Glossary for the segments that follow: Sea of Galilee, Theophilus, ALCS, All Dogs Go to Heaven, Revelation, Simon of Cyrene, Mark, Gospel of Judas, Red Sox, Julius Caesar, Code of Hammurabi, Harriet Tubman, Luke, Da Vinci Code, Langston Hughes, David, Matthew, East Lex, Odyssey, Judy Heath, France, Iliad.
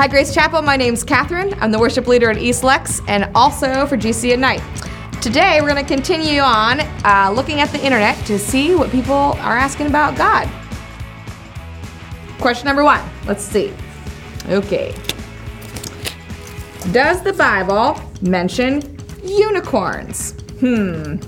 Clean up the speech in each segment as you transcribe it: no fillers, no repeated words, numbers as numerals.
Hi, Grace Chapel. My name's Catherine. I'm the worship leader at East Lex and also for GC at Night. Today, we're going to continue on looking at the internet to see what people are asking about God. Question number one. Let's see. Okay. Does the Bible mention unicorns? I don't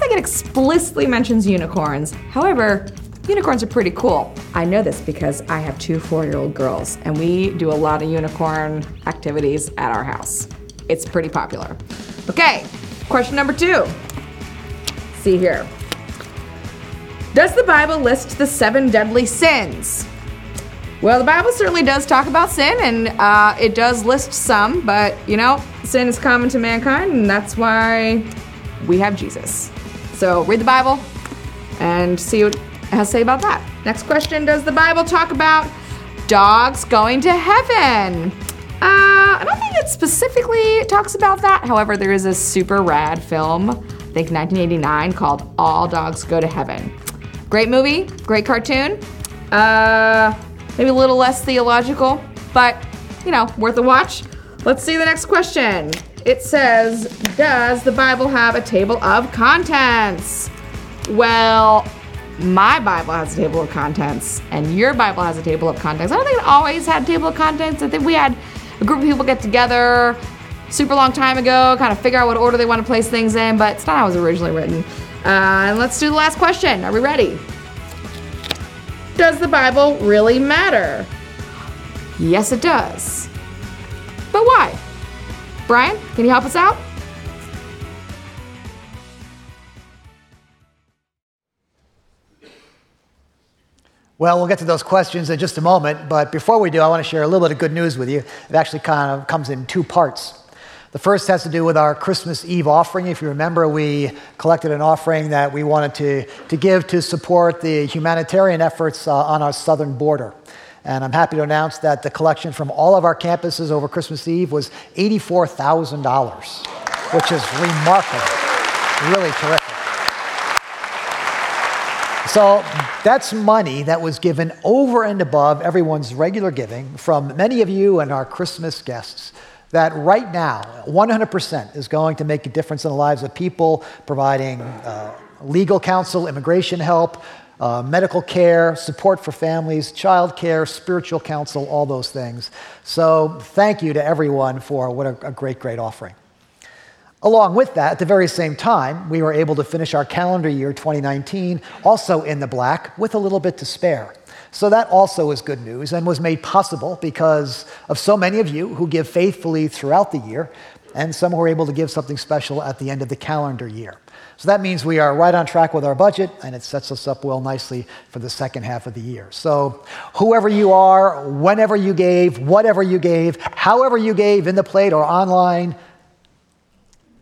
think it explicitly mentions unicorns. However, unicorns are pretty cool. I know this because I have two 4-year-old girls, and we do a lot of unicorn activities at our house. It's pretty popular. Okay, question number two. See here. Does the Bible list the 7 deadly sins? Well, the Bible certainly does talk about sin, and it does list some, but you know, sin is common to mankind, and that's why we have Jesus. So read the Bible and see what it has to say about that. Next question, does the Bible talk about dogs going to heaven? I don't think it specifically talks about that. However, there is a super rad film, I think 1989, called All Dogs Go to Heaven. Great movie, great cartoon. Maybe a little less theological, but you know, worth a watch. Let's see the next question. It says, does the Bible have a table of contents? Well, my Bible has a table of contents, and your Bible has a table of contents. I don't think it always had a table of contents. I think we had a group of people get together super long time ago, kind of figure out what order they want to place things in, but it's not how it was originally written. And let's do the last question. Are we ready? Does the Bible really matter? Yes, it does. But why? Brian, can you help us out? Well, we'll get to those questions in just a moment, but before we do, I want to share a little bit of good news with you. It actually kind of comes in two parts. The first has to do with our Christmas Eve offering. If you remember, we collected an offering that we wanted to give to support the humanitarian efforts on our southern border. And I'm happy to announce that the collection from all of our campuses over Christmas Eve was $84,000, which is remarkable, really terrific. So that's money that was given over and above everyone's regular giving from many of you and our Christmas guests, that right now 100% is going to make a difference in the lives of people, providing legal counsel, immigration help, medical care, support for families, child care, spiritual counsel, all those things. So thank you to everyone for what a great, great offering. Along with that, at the very same time, we were able to finish our calendar year 2019 also in the black with a little bit to spare. So that also is good news and was made possible because of so many of you who give faithfully throughout the year, and some were able to give something special at the end of the calendar year. So that means we are right on track with our budget, and it sets us up well nicely for the second half of the year. So whoever you are, whenever you gave, whatever you gave, however you gave, in the plate or online,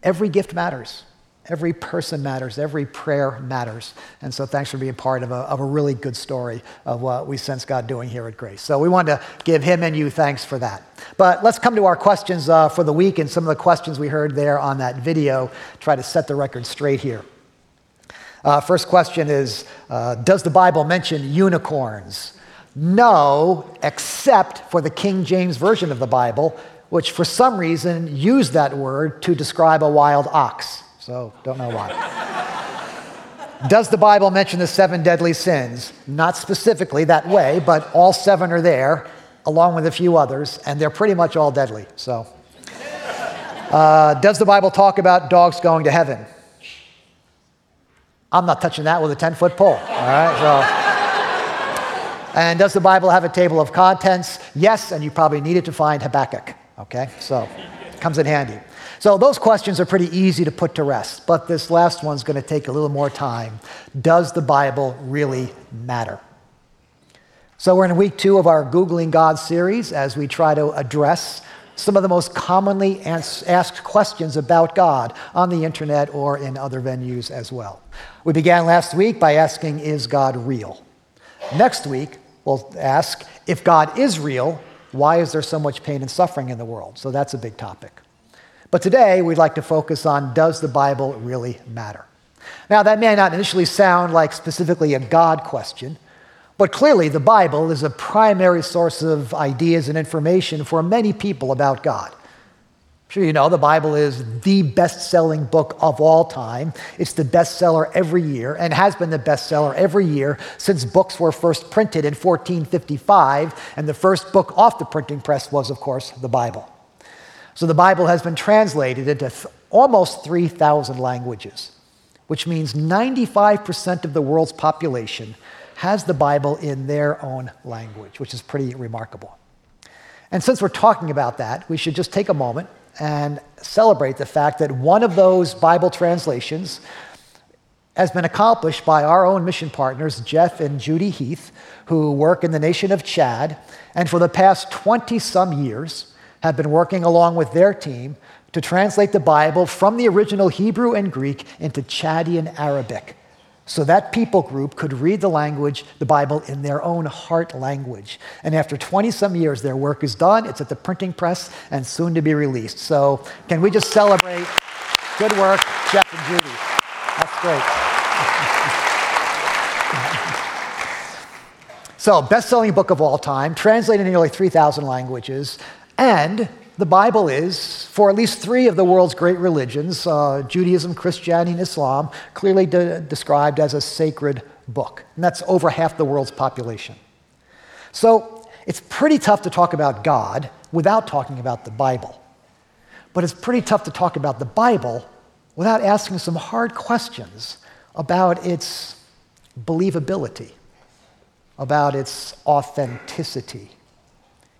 every gift matters, every person matters, every prayer matters. And so thanks for being part of a really good story of what we sense God doing here at Grace. So we wanted to give him and you thanks for that. But let's come to our questions for the week and some of the questions we heard there on that video. Try to set the record straight here. First question is, does the Bible mention unicorns? No, except for the King James Version of the Bible, which for some reason used that word to describe a wild ox. So, don't know why. Does the Bible mention the 7 deadly sins? Not specifically that way, but all 7 are there, along with a few others, and they're pretty much all deadly. So, does the Bible talk about dogs going to heaven? I'm not touching that with a 10-foot pole, all right? So. And does the Bible have a table of contents? Yes, and you probably needed to find Habakkuk, okay? So, it comes in handy. So those questions are pretty easy to put to rest, but this last one's gonna take a little more time. Does the Bible really matter? So we're in week 2 of our Googling God series as we try to address some of the most commonly asked questions about God on the internet or in other venues as well. We began last week by asking, is God real? Next week, we'll ask, if God is real, why is there so much pain and suffering in the world? So that's a big topic. But today, we'd like to focus on, does the Bible really matter? Now, that may not initially sound like specifically a God question, But clearly, the Bible is a primary source of ideas and information for many people about God. I'm sure you know the Bible is the best-selling book of all time. It's the bestseller every year and has been the bestseller every year since books were first printed in 1455, and the first book off the printing press was, of course, the Bible. So the Bible has been translated into almost 3,000 languages, which means 95% of the world's population has the Bible in their own language, which is pretty remarkable. And since we're talking about that, we should just take a moment and celebrate the fact that one of those Bible translations has been accomplished by our own mission partners, Jeff and Judy Heath, who work in the nation of Chad, and for the past 20-some years have been working along with their team to translate the Bible from the original Hebrew and Greek into Chadian Arabic, so that people group could read the Bible in their own heart language. And after 20-some years, their work is done. It's at the printing press and soon to be released. So can we just celebrate? Good work, Jeff and Judy. That's great. So, best-selling book of all time, translated in nearly 3,000 languages, and the Bible is, for at least three of the world's great religions, Judaism, Christianity, and Islam, clearly described as a sacred book. And that's over half the world's population. So it's pretty tough to talk about God without talking about the Bible. But it's pretty tough to talk about the Bible without asking some hard questions about its believability, about its authenticity.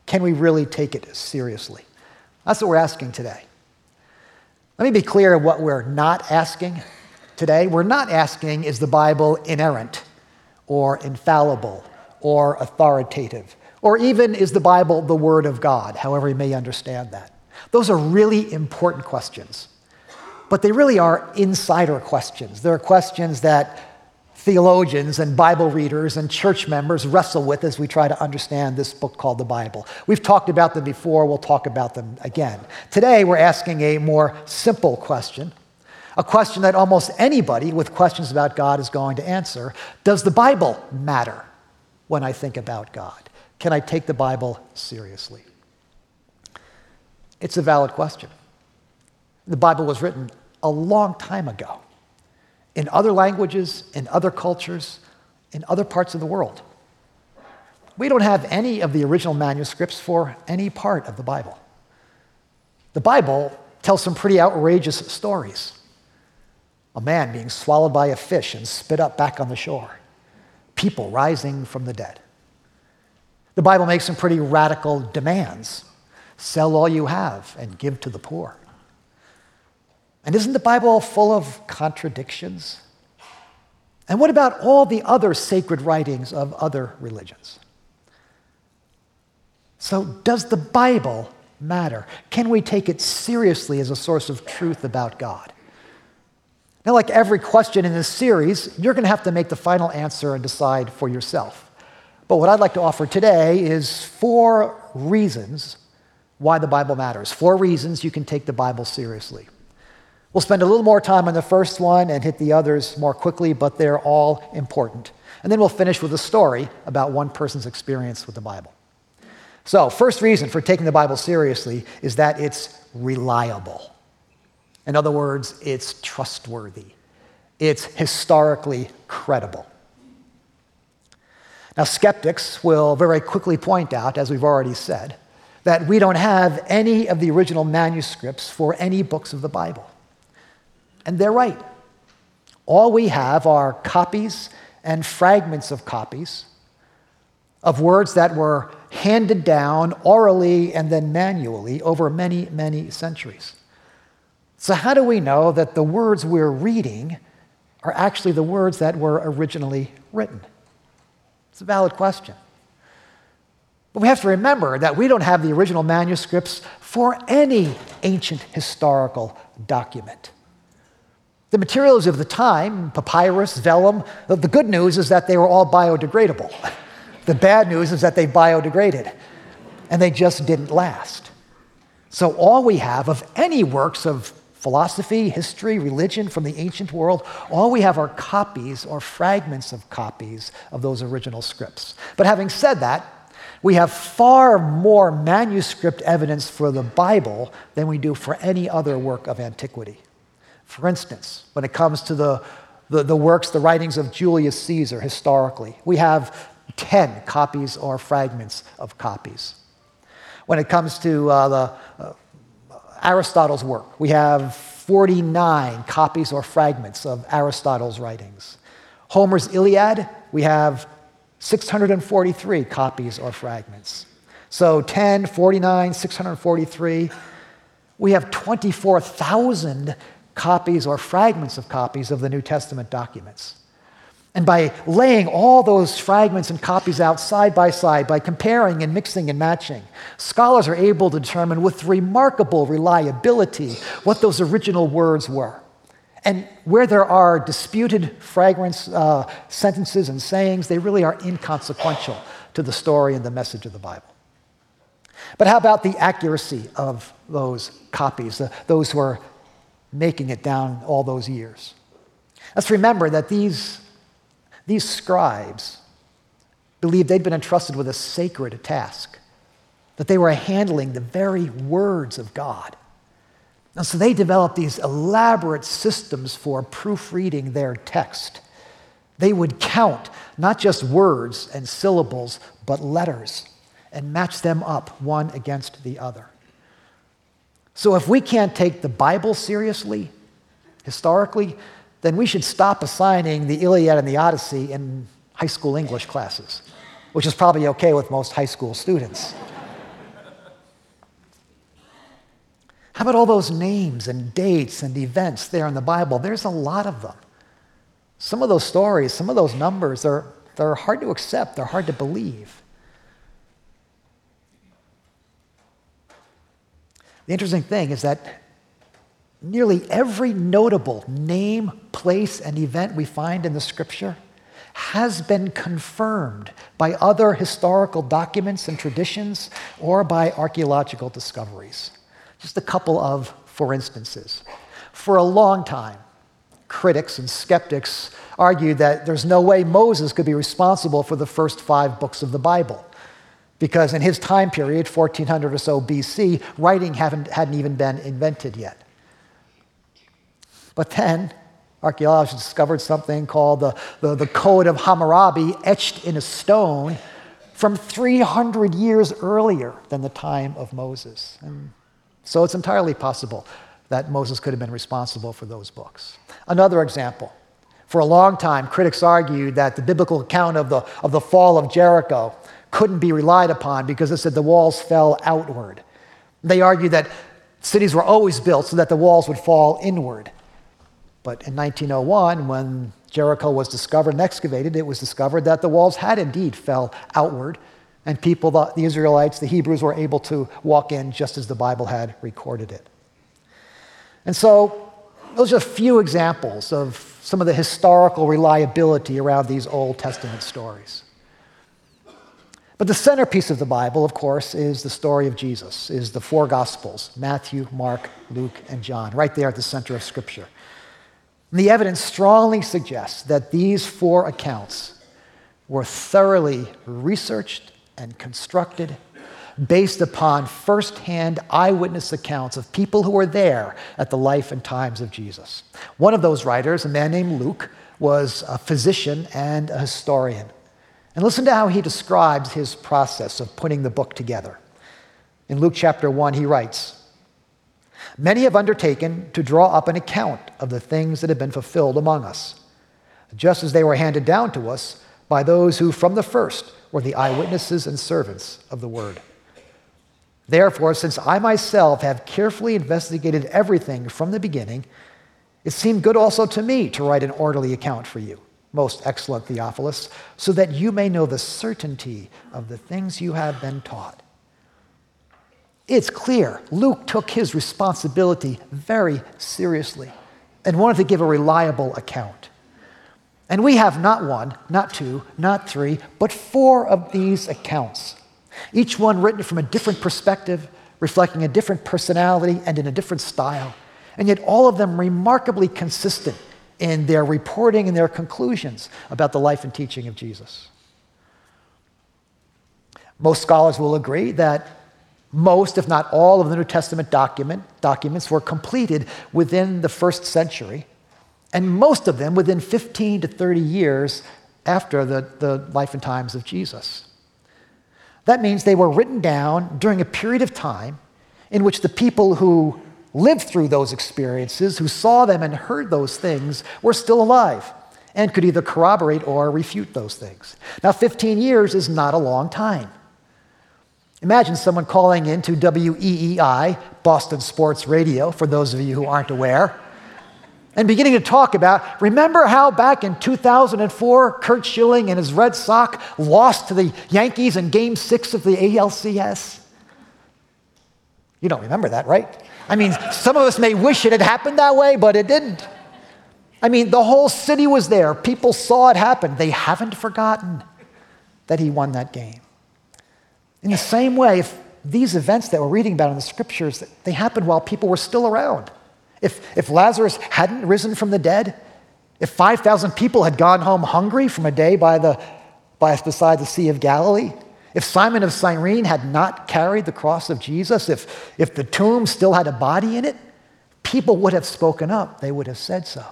Can we really take it seriously? That's what we're asking today. Let me be clear of what we're not asking today. We're not asking, is the Bible inerrant or infallible or authoritative? Or even, is the Bible the Word of God, however you may understand that? Those are really important questions. But they really are insider questions. They're questions that theologians and Bible readers and church members wrestle with as we try to understand this book called the Bible. We've talked about them before. We'll talk about them again. Today, we're asking a more simple question, a question that almost anybody with questions about God is going to answer. Does the Bible matter when I think about God? Can I take the Bible seriously? It's a valid question. The Bible was written a long time ago, in other languages, in other cultures, in other parts of the world. We don't have any of the original manuscripts for any part of the Bible. The Bible tells some pretty outrageous stories. A man being swallowed by a fish and spit up back on the shore. People rising from the dead. The Bible makes some pretty radical demands. Sell all you have and give to the poor. And isn't the Bible full of contradictions? And what about all the other sacred writings of other religions? So does the Bible matter? Can we take it seriously as a source of truth about God? Now, like every question in this series, you're going to have to make the final answer and decide for yourself. But what I'd like to offer today is four reasons why the Bible matters, four reasons you can take the Bible seriously. We'll spend a little more time on the first one and hit the others more quickly, but they're all important. And then we'll finish with a story about one person's experience with the Bible. So, first reason for taking the Bible seriously is that it's reliable. In other words, it's trustworthy. It's historically credible. Now, skeptics will very quickly point out, as we've already said, that we don't have any of the original manuscripts for any books of the Bible. And they're right. All we have are copies and fragments of copies of words that were handed down orally and then manually over many, many centuries. So how do we know that the words we're reading are actually the words that were originally written? It's a valid question. But we have to remember that we don't have the original manuscripts for any ancient historical document. The materials of the time, papyrus, vellum, the good news is that they were all biodegradable. The bad news is that they biodegraded, and they just didn't last. So all we have of any works of philosophy, history, religion from the ancient world. All we have are copies or fragments of copies of those original scripts. But having said that, we have far more manuscript evidence for the Bible than we do for any other work of antiquity. For instance, when it comes to the works, the writings of Julius Caesar historically, we have 10 copies or fragments of copies. When it comes to Aristotle's work, we have 49 copies or fragments of Aristotle's writings. Homer's Iliad, we have 643 copies or fragments. So 10, 49, 643. We have 24,000 copies or fragments of copies of the New Testament documents. And by laying all those fragments and copies out side by side, by comparing and mixing and matching, scholars are able to determine with remarkable reliability what those original words were. And where there are disputed fragments, sentences and sayings, they really are inconsequential to the story and the message of the Bible. But how about the accuracy of those copies, those who are making it down all those years? Let's remember that these scribes believed they'd been entrusted with a sacred task, that they were handling the very words of God. And so they developed these elaborate systems for proofreading their text. They would count not just words and syllables, but letters, and match them up one against the other. So if we can't take the Bible seriously, historically, then we should stop assigning the Iliad and the Odyssey in high school English classes, which is probably okay with most high school students. How about all those names and dates and events there in the Bible? There's a lot of them. Some of those stories, some of those numbers, they're hard to accept. They're hard to believe. The interesting thing is that nearly every notable name, place, and event we find in the Scripture has been confirmed by other historical documents and traditions or by archaeological discoveries. Just a couple of for instances. For a long time, critics and skeptics argued that there's no way Moses could be responsible for the first 5 books of the Bible, because in his time period, 1400 or so BC, writing hadn't even been invented yet. But then, archaeologists discovered something called the Code of Hammurabi, etched in a stone from 300 years earlier than the time of Moses. And so it's entirely possible that Moses could have been responsible for those books. Another example. For a long time, critics argued that the biblical account of the fall of Jericho couldn't be relied upon because it said the walls fell outward. They argued that cities were always built so that the walls would fall inward. But in 1901, when Jericho was discovered and excavated, it was discovered that the walls had indeed fell outward, and people, the Israelites, the Hebrews, were able to walk in just as the Bible had recorded it. And so those are a few examples of some of the historical reliability around these Old Testament stories. But the centerpiece of the Bible, of course, is the story of Jesus, is the 4 Gospels, Matthew, Mark, Luke, and John, right there at the center of Scripture. And the evidence strongly suggests that these 4 accounts were thoroughly researched and constructed based upon firsthand eyewitness accounts of people who were there at the life and times of Jesus. One of those writers, a man named Luke, was a physician and a historian. And listen to how he describes his process of putting the book together. In Luke chapter 1, he writes, "Many have undertaken to draw up an account of the things that have been fulfilled among us, just as they were handed down to us by those who from the first were the eyewitnesses and servants of the word. Therefore, since I myself have carefully investigated everything from the beginning, it seemed good also to me to write an orderly account for you, most excellent Theophilus, so that you may know the certainty of the things you have been taught." It's clear Luke took his responsibility very seriously and wanted to give a reliable account. And we have not 1, not 2, not 3, but 4 of these accounts, each one written from a different perspective, reflecting a different personality and in a different style. And yet all of them remarkably consistent in their reporting and their conclusions about the life and teaching of Jesus. Most scholars will agree that most, if not all, of the New Testament documents were completed within the first century, and most of them within 15 to 30 years after the life and times of Jesus. That means they were written down during a period of time in which the people who lived through those experiences, who saw them and heard those things, were still alive and could either corroborate or refute those things. Now, 15 years is not a long time. Imagine someone calling into WEEI, Boston Sports Radio, for those of you who aren't aware, and beginning to talk about, remember how back in 2004, Curt Schilling and his Red Sox lost to the Yankees in Game 6 of the ALCS? You don't remember that, right? I mean, some of us may wish it had happened that way, but it didn't. I mean, the whole city was there. People saw it happen. They haven't forgotten that he won that game. In the same way, if these events that we're reading about in the scriptures, they happened while people were still around. If Lazarus hadn't risen from the dead, if 5,000 people had gone home hungry from a day beside the Sea of Galilee, if Simon of Cyrene had not carried the cross of Jesus, if the tomb still had a body in it, people would have spoken up. They would have said so.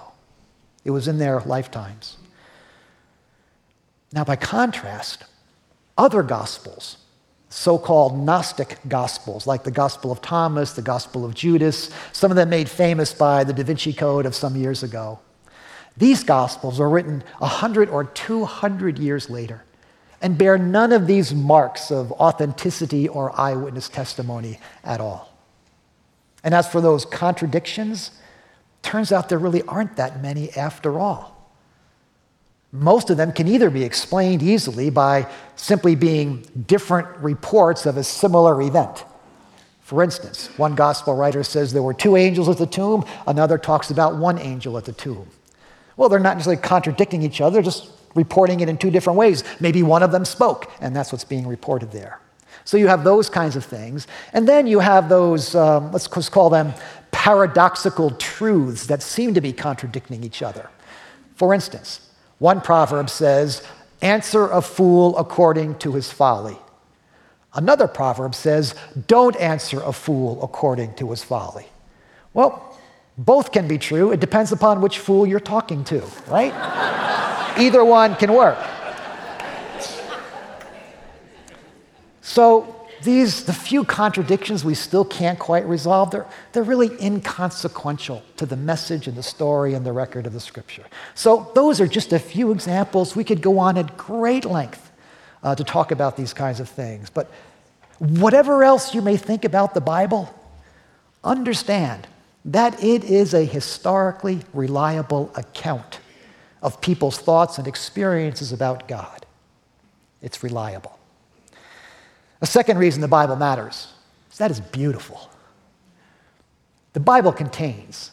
It was in their lifetimes. Now, by contrast, other gospels, so-called Gnostic Gospels, like the Gospel of Thomas, the Gospel of Judas, some of them made famous by the Da Vinci Code of some years ago. These Gospels were written 100 or 200 years later and bear none of these marks of authenticity or eyewitness testimony at all. And as for those contradictions, turns out there really aren't that many after all. Most of them can either be explained easily by simply being different reports of a similar event. For instance, one gospel writer says there were two angels at the tomb, another talks about one angel at the tomb. Well, they're not necessarily contradicting each other, just reporting it in two different ways. Maybe one of them spoke, and that's what's being reported there. So you have those kinds of things. And then you have those, let's call them paradoxical truths that seem to be contradicting each other. For instance, one proverb says, answer a fool according to his folly. Another proverb says, don't answer a fool according to his folly. Well, both can be true. It depends upon which fool you're talking to, right? Either one can work. So the few contradictions we still can't quite resolve, they're really inconsequential to the message and the story and the record of the scripture. So those are just a few examples. We could go on at great length to talk about these kinds of things. But whatever else you may think about the Bible, understand that it is a historically reliable account of people's thoughts and experiences about God. It's reliable. A second reason the Bible matters is that it's beautiful. The Bible contains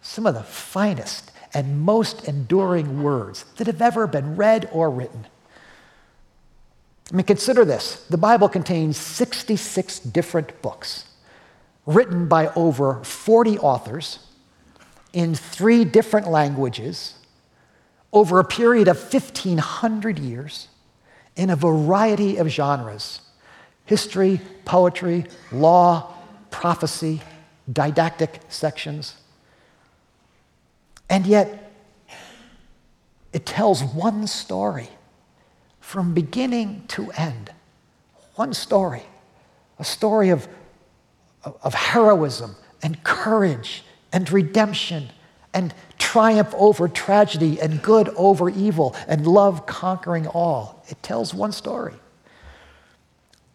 some of the finest and most enduring words that have ever been read or written. I mean, consider this. The Bible contains 66 different books written by over 40 authors in 3 different languages over a period of 1,500 years in a variety of genres. History, poetry, law, prophecy, didactic sections. And yet, it tells one story from beginning to end. One story. A story of heroism and courage and redemption and triumph over tragedy and good over evil and love conquering all. It tells one story.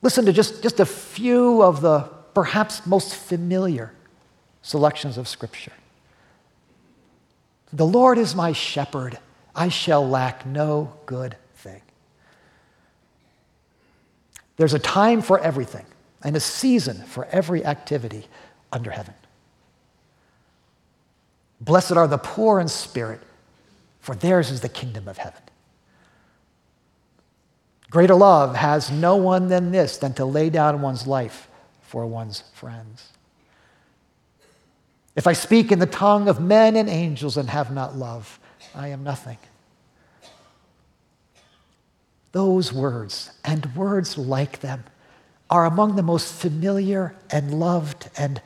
Listen to just a few of the perhaps most familiar selections of Scripture. The Lord is my shepherd, I shall lack no good thing. There's a time for everything and a season for every activity under heaven. Blessed are the poor in spirit, for theirs is the kingdom of heaven. Greater love has no one than this, than to lay down one's life for one's friends. If I speak in the tongue of men and angels and have not love, I am nothing. Those words, and words like them, are among the most familiar and loved and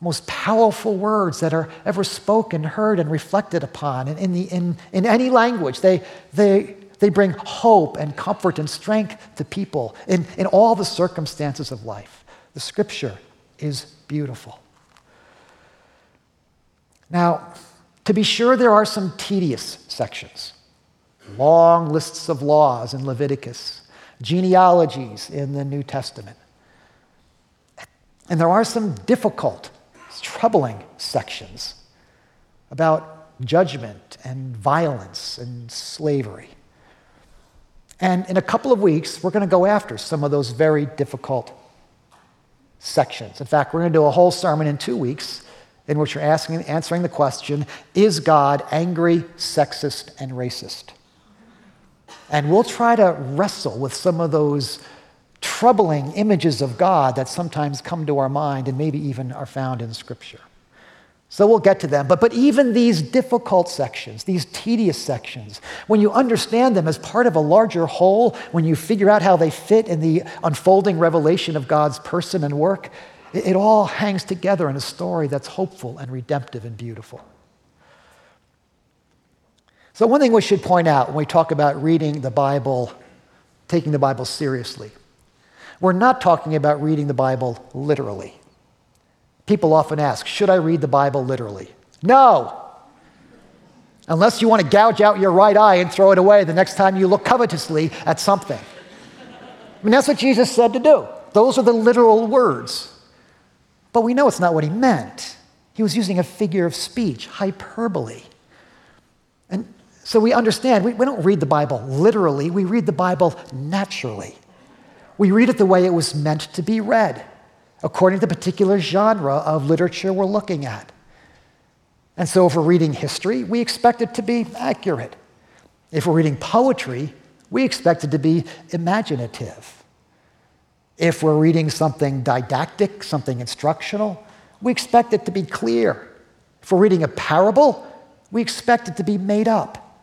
most powerful words that are ever spoken, heard, and reflected upon. And in any language, they bring hope and comfort and strength to people in all the circumstances of life. The Scripture is beautiful. Now, to be sure, there are some tedious sections. Long lists of laws in Leviticus, genealogies in the New Testament. And there are some difficult, troubling sections about judgment and violence and slavery. And in a couple of weeks, we're going to go after some of those very difficult sections. In fact, we're going to do a whole sermon in 2 weeks in which we're answering the question, is God angry, sexist, and racist? And we'll try to wrestle with some of those troubling images of God that sometimes come to our mind and maybe even are found in Scripture. So we'll get to them. But even these difficult sections, these tedious sections, when you understand them as part of a larger whole, when you figure out how they fit in the unfolding revelation of God's person and work, it all hangs together in a story that's hopeful and redemptive and beautiful. So one thing we should point out when we talk about reading the Bible, taking the Bible seriously, we're not talking about reading the Bible literally. People often ask, should I read the Bible literally? No! Unless you want to gouge out your right eye and throw it away the next time you look covetously at something. I mean, that's what Jesus said to do. Those are the literal words. But we know it's not what he meant. He was using a figure of speech, hyperbole. And so we understand, we don't read the Bible literally, we read the Bible naturally. We read it the way it was meant to be read, according to the particular genre of literature we're looking at. And so if we're reading history, we expect it to be accurate. If we're reading poetry, we expect it to be imaginative. If we're reading something didactic, something instructional, we expect it to be clear. If we're reading a parable, we expect it to be made up.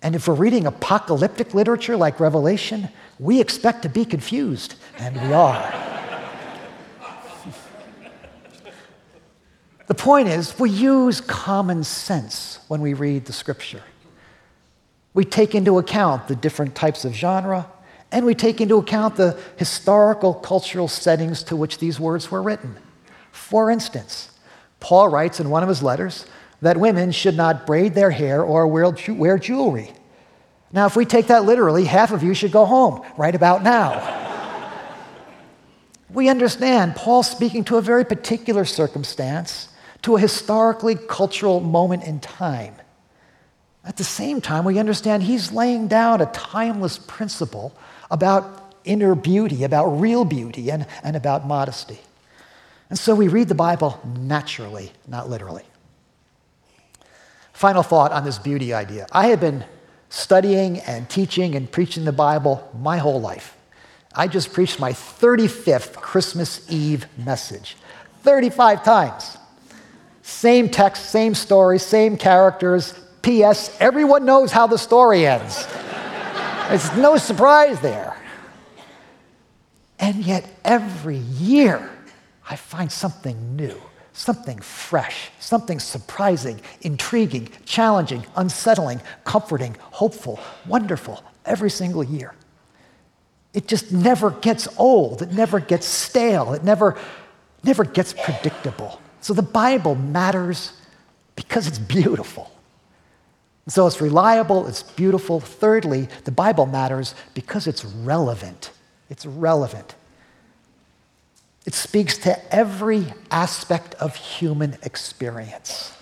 And if we're reading apocalyptic literature like Revelation, we expect to be confused, and we are. The point is, we use common sense when we read the Scripture. We take into account the different types of genre, and we take into account the historical, cultural settings to which these words were written. For instance, Paul writes in one of his letters that women should not braid their hair or wear jewelry. Now, if we take that literally, half of you should go home right about now. We understand Paul speaking to a very particular circumstance, to a historically cultural moment in time. At the same time, we understand he's laying down a timeless principle about inner beauty, about real beauty, and about modesty. And so we read the Bible naturally, not literally. Final thought on this beauty idea. I have been studying and teaching and preaching the Bible my whole life. I just preached my 35th Christmas Eve message. 35 times. Same text, same story, same characters. P.S. Everyone knows how the story ends. It's no surprise there. And yet every year I find something new. Something fresh, something surprising, intriguing, challenging, unsettling, comforting, hopeful, wonderful, every single year. It just never gets old. It never gets stale. It never gets predictable. So the Bible matters because it's beautiful. And so it's reliable, it's beautiful. Thirdly, the Bible matters because it's relevant. It's relevant. It speaks to every aspect of human experience.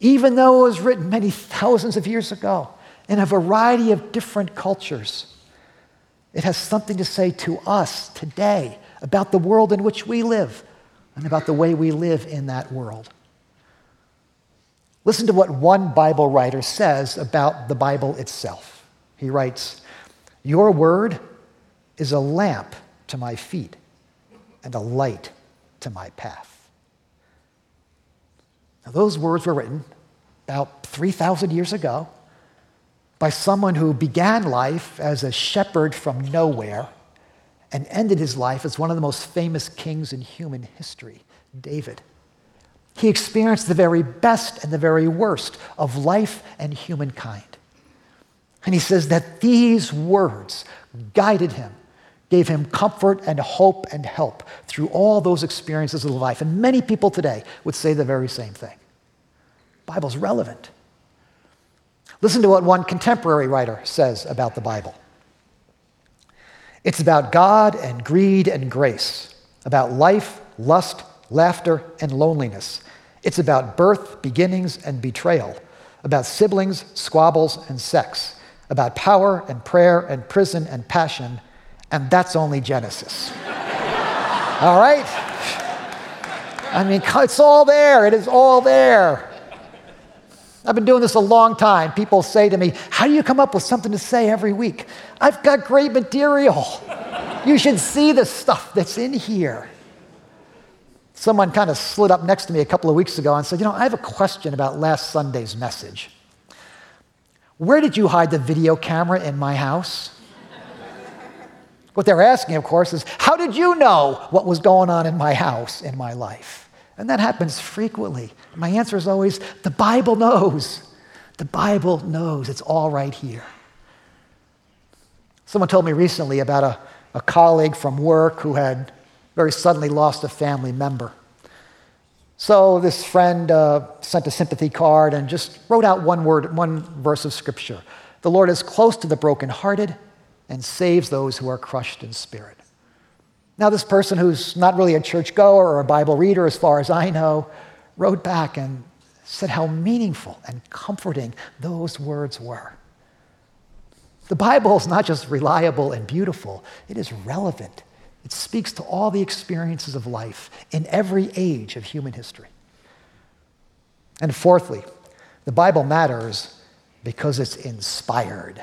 Even though it was written many thousands of years ago in a variety of different cultures, it has something to say to us today about the world in which we live and about the way we live in that world. Listen to what one Bible writer says about the Bible itself. He writes, "Your word is a lamp to my feet and a light to my path." Now, those words were written about 3,000 years ago by someone who began life as a shepherd from nowhere and ended his life as one of the most famous kings in human history, David. He experienced the very best and the very worst of life and humankind. And he says that these words guided him, gave him comfort and hope and help through all those experiences of life. And many people today would say the very same thing. The Bible's relevant. Listen to what one contemporary writer says about the Bible. It's about God and greed and grace, about life, lust, laughter, and loneliness. It's about birth, beginnings, and betrayal, about siblings, squabbles, and sex, about power and prayer and prison and passion, and that's only Genesis. All right? I mean, it's all there. It is all there. I've been doing this a long time. People say to me, how do you come up with something to say every week? I've got great material. You should see the stuff that's in here. Someone kind of slid up next to me a couple of weeks ago and said, you know, I have a question about last Sunday's message. Where did you hide the video camera in my house? What they're asking, of course, is how did you know what was going on in my house, in my life? And that happens frequently. My answer is always, the Bible knows. The Bible knows. It's all right here. Someone told me recently about a colleague from work who had very suddenly lost a family member. So this friend sent a sympathy card and just wrote out one verse of scripture. The Lord is close to the brokenhearted and saves those who are crushed in spirit. Now this person, who's not really a churchgoer or a Bible reader as far as I know, wrote back and said how meaningful and comforting those words were. The Bible is not just reliable and beautiful, it is relevant. It speaks to all the experiences of life in every age of human history. And fourthly, the Bible matters because it's inspired.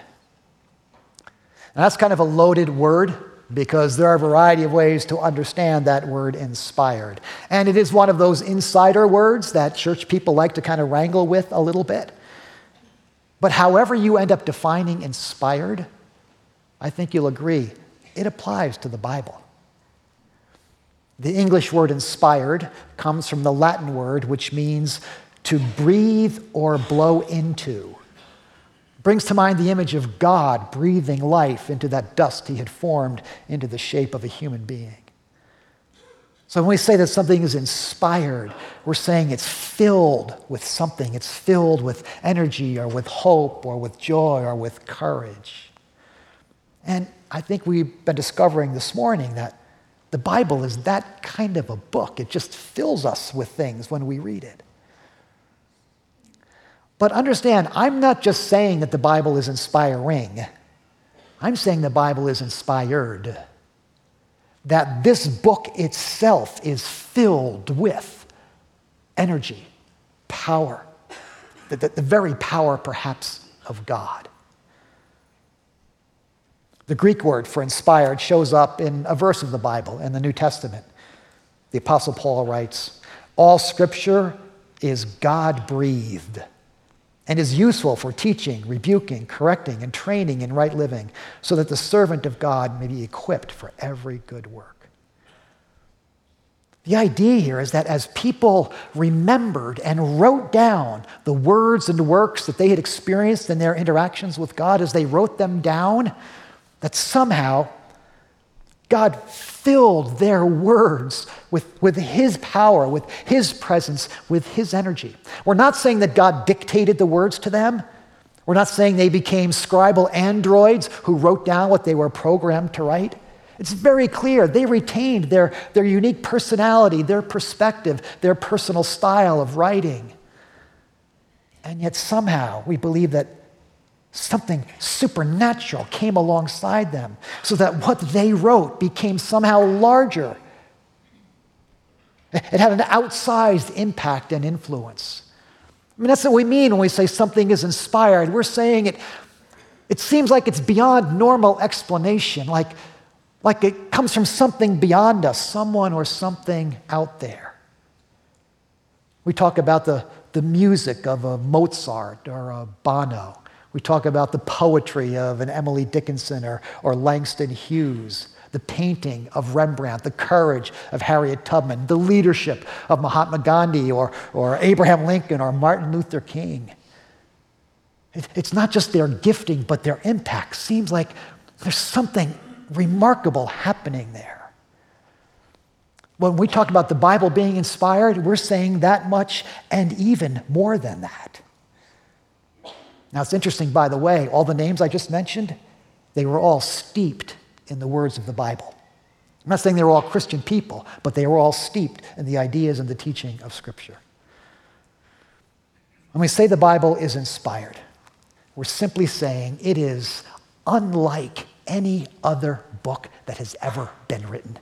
And that's kind of a loaded word because there are a variety of ways to understand that word inspired. And it is one of those insider words that church people like to kind of wrangle with a little bit. But however you end up defining inspired, I think you'll agree it applies to the Bible. The English word inspired comes from the Latin word, which means to breathe or blow into. It brings to mind the image of God breathing life into that dust he had formed into the shape of a human being. So when we say that something is inspired, we're saying it's filled with something. It's filled with energy or with hope or with joy or with courage. And I think we've been discovering this morning that the Bible is that kind of a book. It just fills us with things when we read it. But understand, I'm not just saying that the Bible is inspiring. I'm saying the Bible is inspired. That this book itself is filled with energy, power, the very power, perhaps, of God. The Greek word for inspired shows up in a verse of the Bible in the New Testament. The Apostle Paul writes, all Scripture is God-breathed and is useful for teaching, rebuking, correcting, and training in right living, so that the servant of God may be equipped for every good work. The idea here is that as people remembered and wrote down the words and works that they had experienced in their interactions with God, as they wrote them down, that somehow God filled their words with his power, with his presence, with his energy. We're not saying that God dictated the words to them. We're not saying they became scribal androids who wrote down what they were programmed to write. It's very clear they retained their unique personality, their perspective, their personal style of writing. And yet somehow we believe that something supernatural came alongside them so that what they wrote became somehow larger. It had an outsized impact and influence. I mean, that's what we mean when we say something is inspired. We're saying it seems like it's beyond normal explanation, like it comes from something beyond us, someone or something out there. We talk about the music of a Mozart or a Bono. We talk about the poetry of an Emily Dickinson or Langston Hughes, the painting of Rembrandt, the courage of Harriet Tubman, the leadership of Mahatma Gandhi or Abraham Lincoln or Martin Luther King. It's not just their gifting, but their impact. Seems like there's something remarkable happening there. When we talk about the Bible being inspired, we're saying that much and even more than that. Now, it's interesting, by the way, all the names I just mentioned, they were all steeped in the words of the Bible. I'm not saying they were all Christian people, but they were all steeped in the ideas and the teaching of Scripture. When we say the Bible is inspired, we're simply saying it is unlike any other book that has ever been written.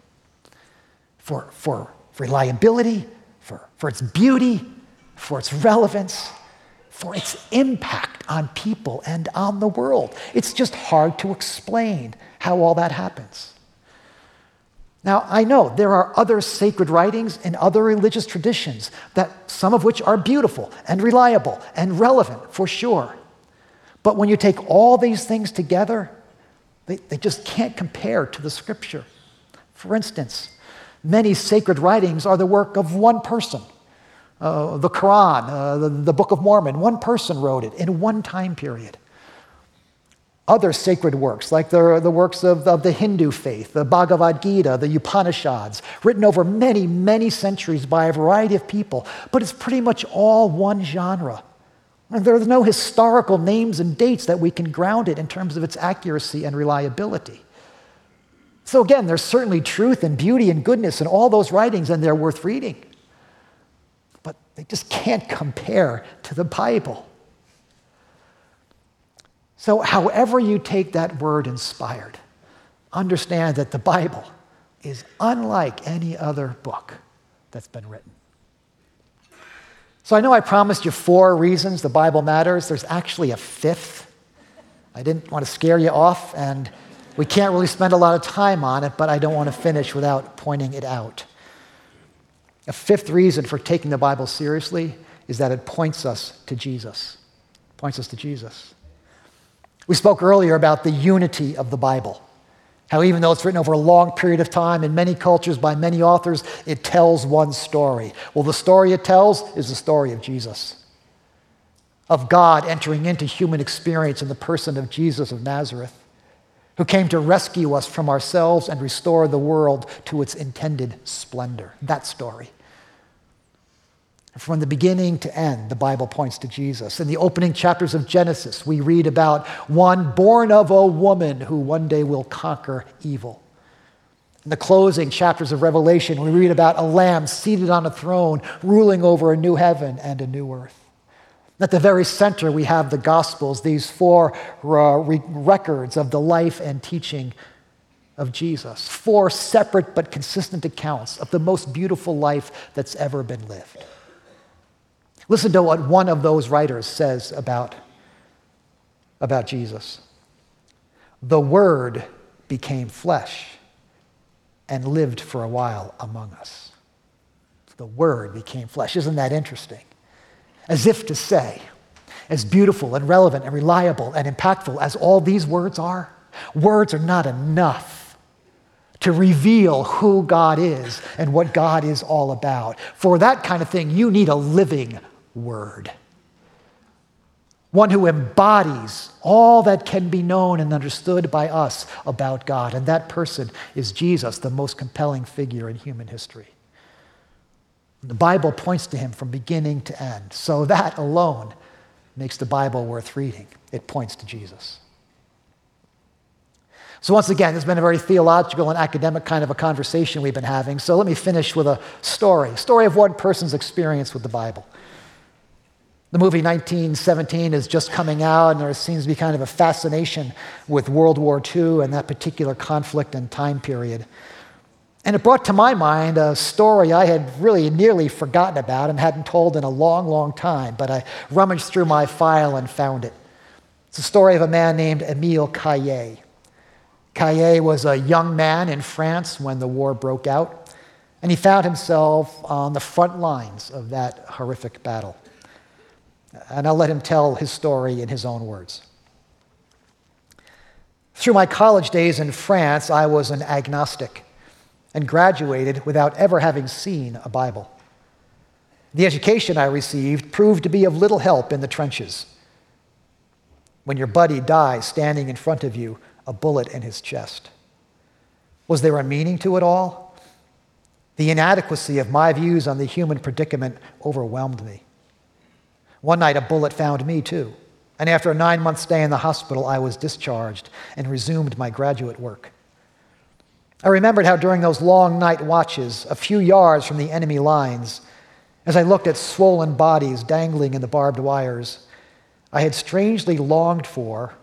For reliability, for its beauty, for its relevance, for its impact on people and on the world. It's just hard to explain how all that happens. Now, I know there are other sacred writings and other religious traditions, that some of which are beautiful and reliable and relevant for sure. But when you take all these things together, they just can't compare to the Scripture. For instance, many sacred writings are the work of one person. The Quran, the Book of Mormon, one person wrote it in one time period. Other sacred works, like the works of the Hindu faith, the Bhagavad Gita, the Upanishads, written over many, many centuries by a variety of people, but it's pretty much all one genre. And there's no historical names and dates that we can ground it in terms of its accuracy and reliability. So again, there's certainly truth and beauty and goodness in all those writings, and they're worth reading. But they just can't compare to the Bible. So however you take that word inspired, understand that the Bible is unlike any other book that's been written. So I know I promised you 4 reasons the Bible matters. There's actually a 5th. I didn't want to scare you off, and we can't really spend a lot of time on it, but I don't want to finish without pointing it out. A 5th reason for taking the Bible seriously is that it points us to Jesus. It points us to Jesus. We spoke earlier about the unity of the Bible, how even though it's written over a long period of time in many cultures by many authors, it tells one story. Well, the story it tells is the story of Jesus, of God entering into human experience in the person of Jesus of Nazareth, who came to rescue us from ourselves and restore the world to its intended splendor. That story. From the beginning to end, the Bible points to Jesus. In the opening chapters of Genesis, we read about one born of a woman who one day will conquer evil. In the closing chapters of Revelation, we read about a lamb seated on a throne, ruling over a new heaven and a new earth. At the very center, we have the Gospels, these 4 records of the life and teaching of Jesus, 4 separate but consistent accounts of the most beautiful life that's ever been lived. Listen to what one of those writers says about Jesus. The Word became flesh and lived for a while among us. The Word became flesh. Isn't that interesting? As if to say, as beautiful and relevant and reliable and impactful as all these words are not enough to reveal who God is and what God is all about. For that kind of thing, you need a living Word. One who embodies all that can be known and understood by us about God. And that person is Jesus, the most compelling figure in human history. The Bible points to him from beginning to end. So that alone makes the Bible worth reading. It points to Jesus. So once again, it's been a very theological and academic kind of a conversation we've been having. So let me finish with a story of one person's experience with the Bible. The movie 1917 is just coming out, and there seems to be kind of a fascination with World War II and that particular conflict and time period. And it brought to my mind a story I had really nearly forgotten about and hadn't told in a long, long time, but I rummaged through my file and found it. It's the story of a man named Émile Caillet. Caillet was a young man in France when the war broke out. And he found himself on the front lines of that horrific battle. And I'll let him tell his story in his own words. Through my college days in France, I was an agnostic and graduated without ever having seen a Bible. The education I received proved to be of little help in the trenches. When your buddy dies standing in front of you, a bullet in his chest. Was there a meaning to it all? The inadequacy of my views on the human predicament overwhelmed me. One night, a bullet found me, too. And after a 9-month stay in the hospital, I was discharged and resumed my graduate work. I remembered how during those long night watches, a few yards from the enemy lines, as I looked at swollen bodies dangling in the barbed wires, I had strangely longed for,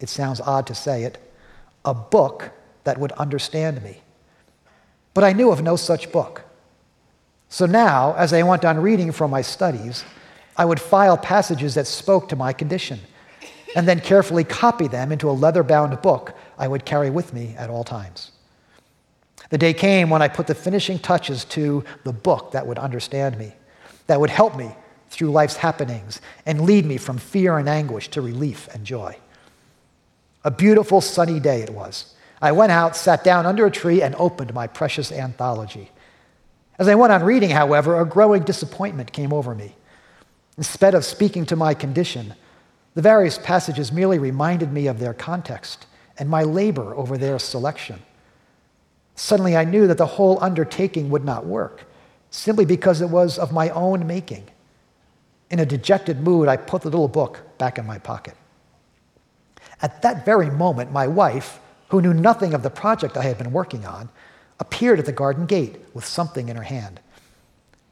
it sounds odd to say it, a book that would understand me. But I knew of no such book. So now, as I went on reading from my studies, I would file passages that spoke to my condition and then carefully copy them into a leather-bound book I would carry with me at all times. The day came when I put the finishing touches to the book that would understand me, that would help me through life's happenings and lead me from fear and anguish to relief and joy. A beautiful sunny day it was. I went out, sat down under a tree, and opened my precious anthology. As I went on reading, however, a growing disappointment came over me. Instead of speaking to my condition, the various passages merely reminded me of their context and my labor over their selection. Suddenly I knew that the whole undertaking would not work, simply because it was of my own making. In a dejected mood, I put the little book back in my pocket. At that very moment, my wife, who knew nothing of the project I had been working on, appeared at the garden gate with something in her hand.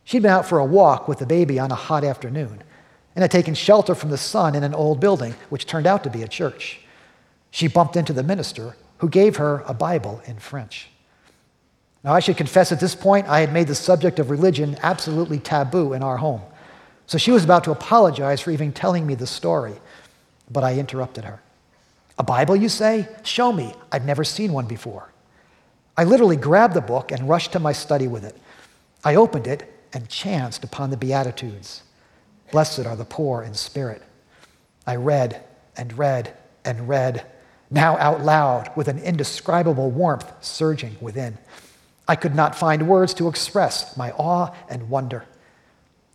She'd been out for a walk with the baby on a hot afternoon and had taken shelter from the sun in an old building, which turned out to be a church. She bumped into the minister, who gave her a Bible in French. Now, I should confess at this point, I had made the subject of religion absolutely taboo in our home. So she was about to apologize for even telling me the story, but I interrupted her. "A Bible, you say? Show me. I've never seen one before." I literally grabbed the book and rushed to my study with it. I opened it and chanced upon the Beatitudes. "Blessed are the poor in spirit." I read and read and read, now out loud with an indescribable warmth surging within. I could not find words to express my awe and wonder.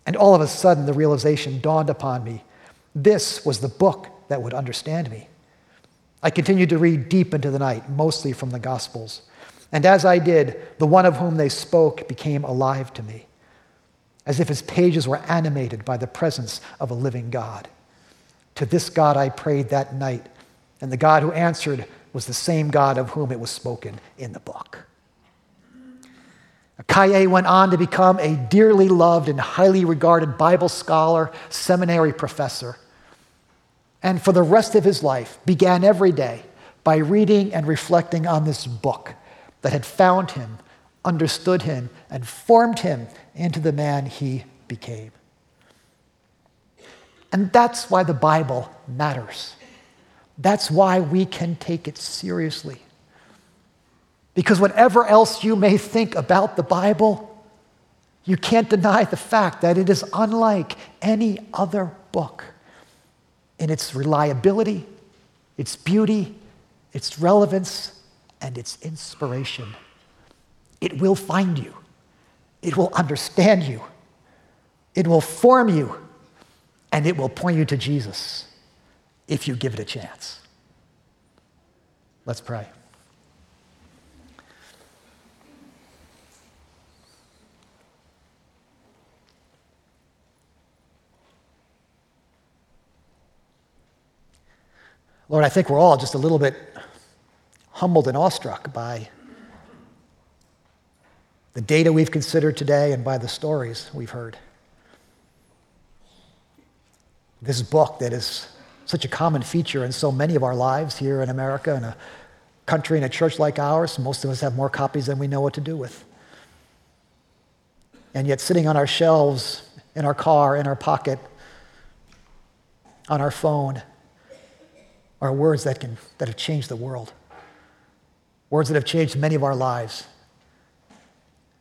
And all of a sudden, the realization dawned upon me. This was the book that would understand me. I continued to read deep into the night, mostly from the Gospels. And as I did, the one of whom they spoke became alive to me, as if his pages were animated by the presence of a living God. To this God I prayed that night, and the God who answered was the same God of whom it was spoken in the book. Kaye went on to become a dearly loved and highly regarded Bible scholar, seminary professor, and for the rest of his life began every day by reading and reflecting on this book that had found him, understood him, and formed him into the man he became. And that's why the Bible matters. That's why we can take it seriously. Because whatever else you may think about the Bible, you can't deny the fact that it is unlike any other book in its reliability, its beauty, its relevance, and its inspiration. It will find you. It will understand you. It will form you. And it will point you to Jesus if you give it a chance. Let's pray. Lord, I think we're all just a little bit humbled and awestruck by the data we've considered today and by the stories we've heard. This book that is such a common feature in so many of our lives here in America, in a country, in a church like ours, most of us have more copies than we know what to do with. And yet sitting on our shelves, in our car, in our pocket, on our phone, are words that have changed the world, words that have changed many of our lives.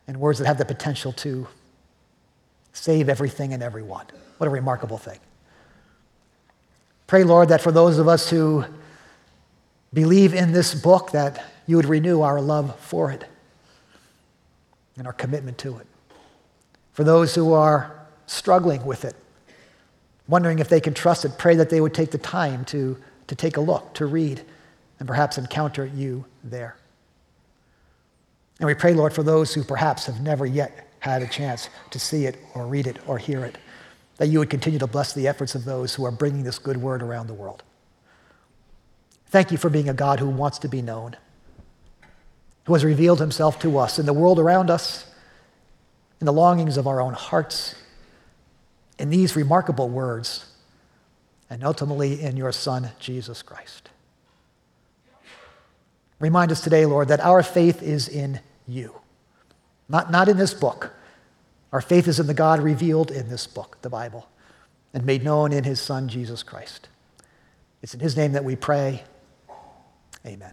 and words that have the potential to save everything and everyone. What a remarkable thing. Pray, Lord, that for those of us who believe in this book, that you would renew our love for it and our commitment to it. For those who are struggling with it, wondering if they can trust it, pray that they would take the time to take a look, to read, and perhaps encounter you there. And we pray, Lord, for those who perhaps have never yet had a chance to see it or read it or hear it, that you would continue to bless the efforts of those who are bringing this good word around the world. Thank you for being a God who wants to be known, who has revealed himself to us in the world around us, in the longings of our own hearts, in these remarkable words, and ultimately in your Son, Jesus Christ. Remind us today, Lord, that our faith is in you, not in this book. Our faith is in the God revealed in this book, the Bible, and made known in his Son, Jesus Christ. It's in his name that we pray. Amen.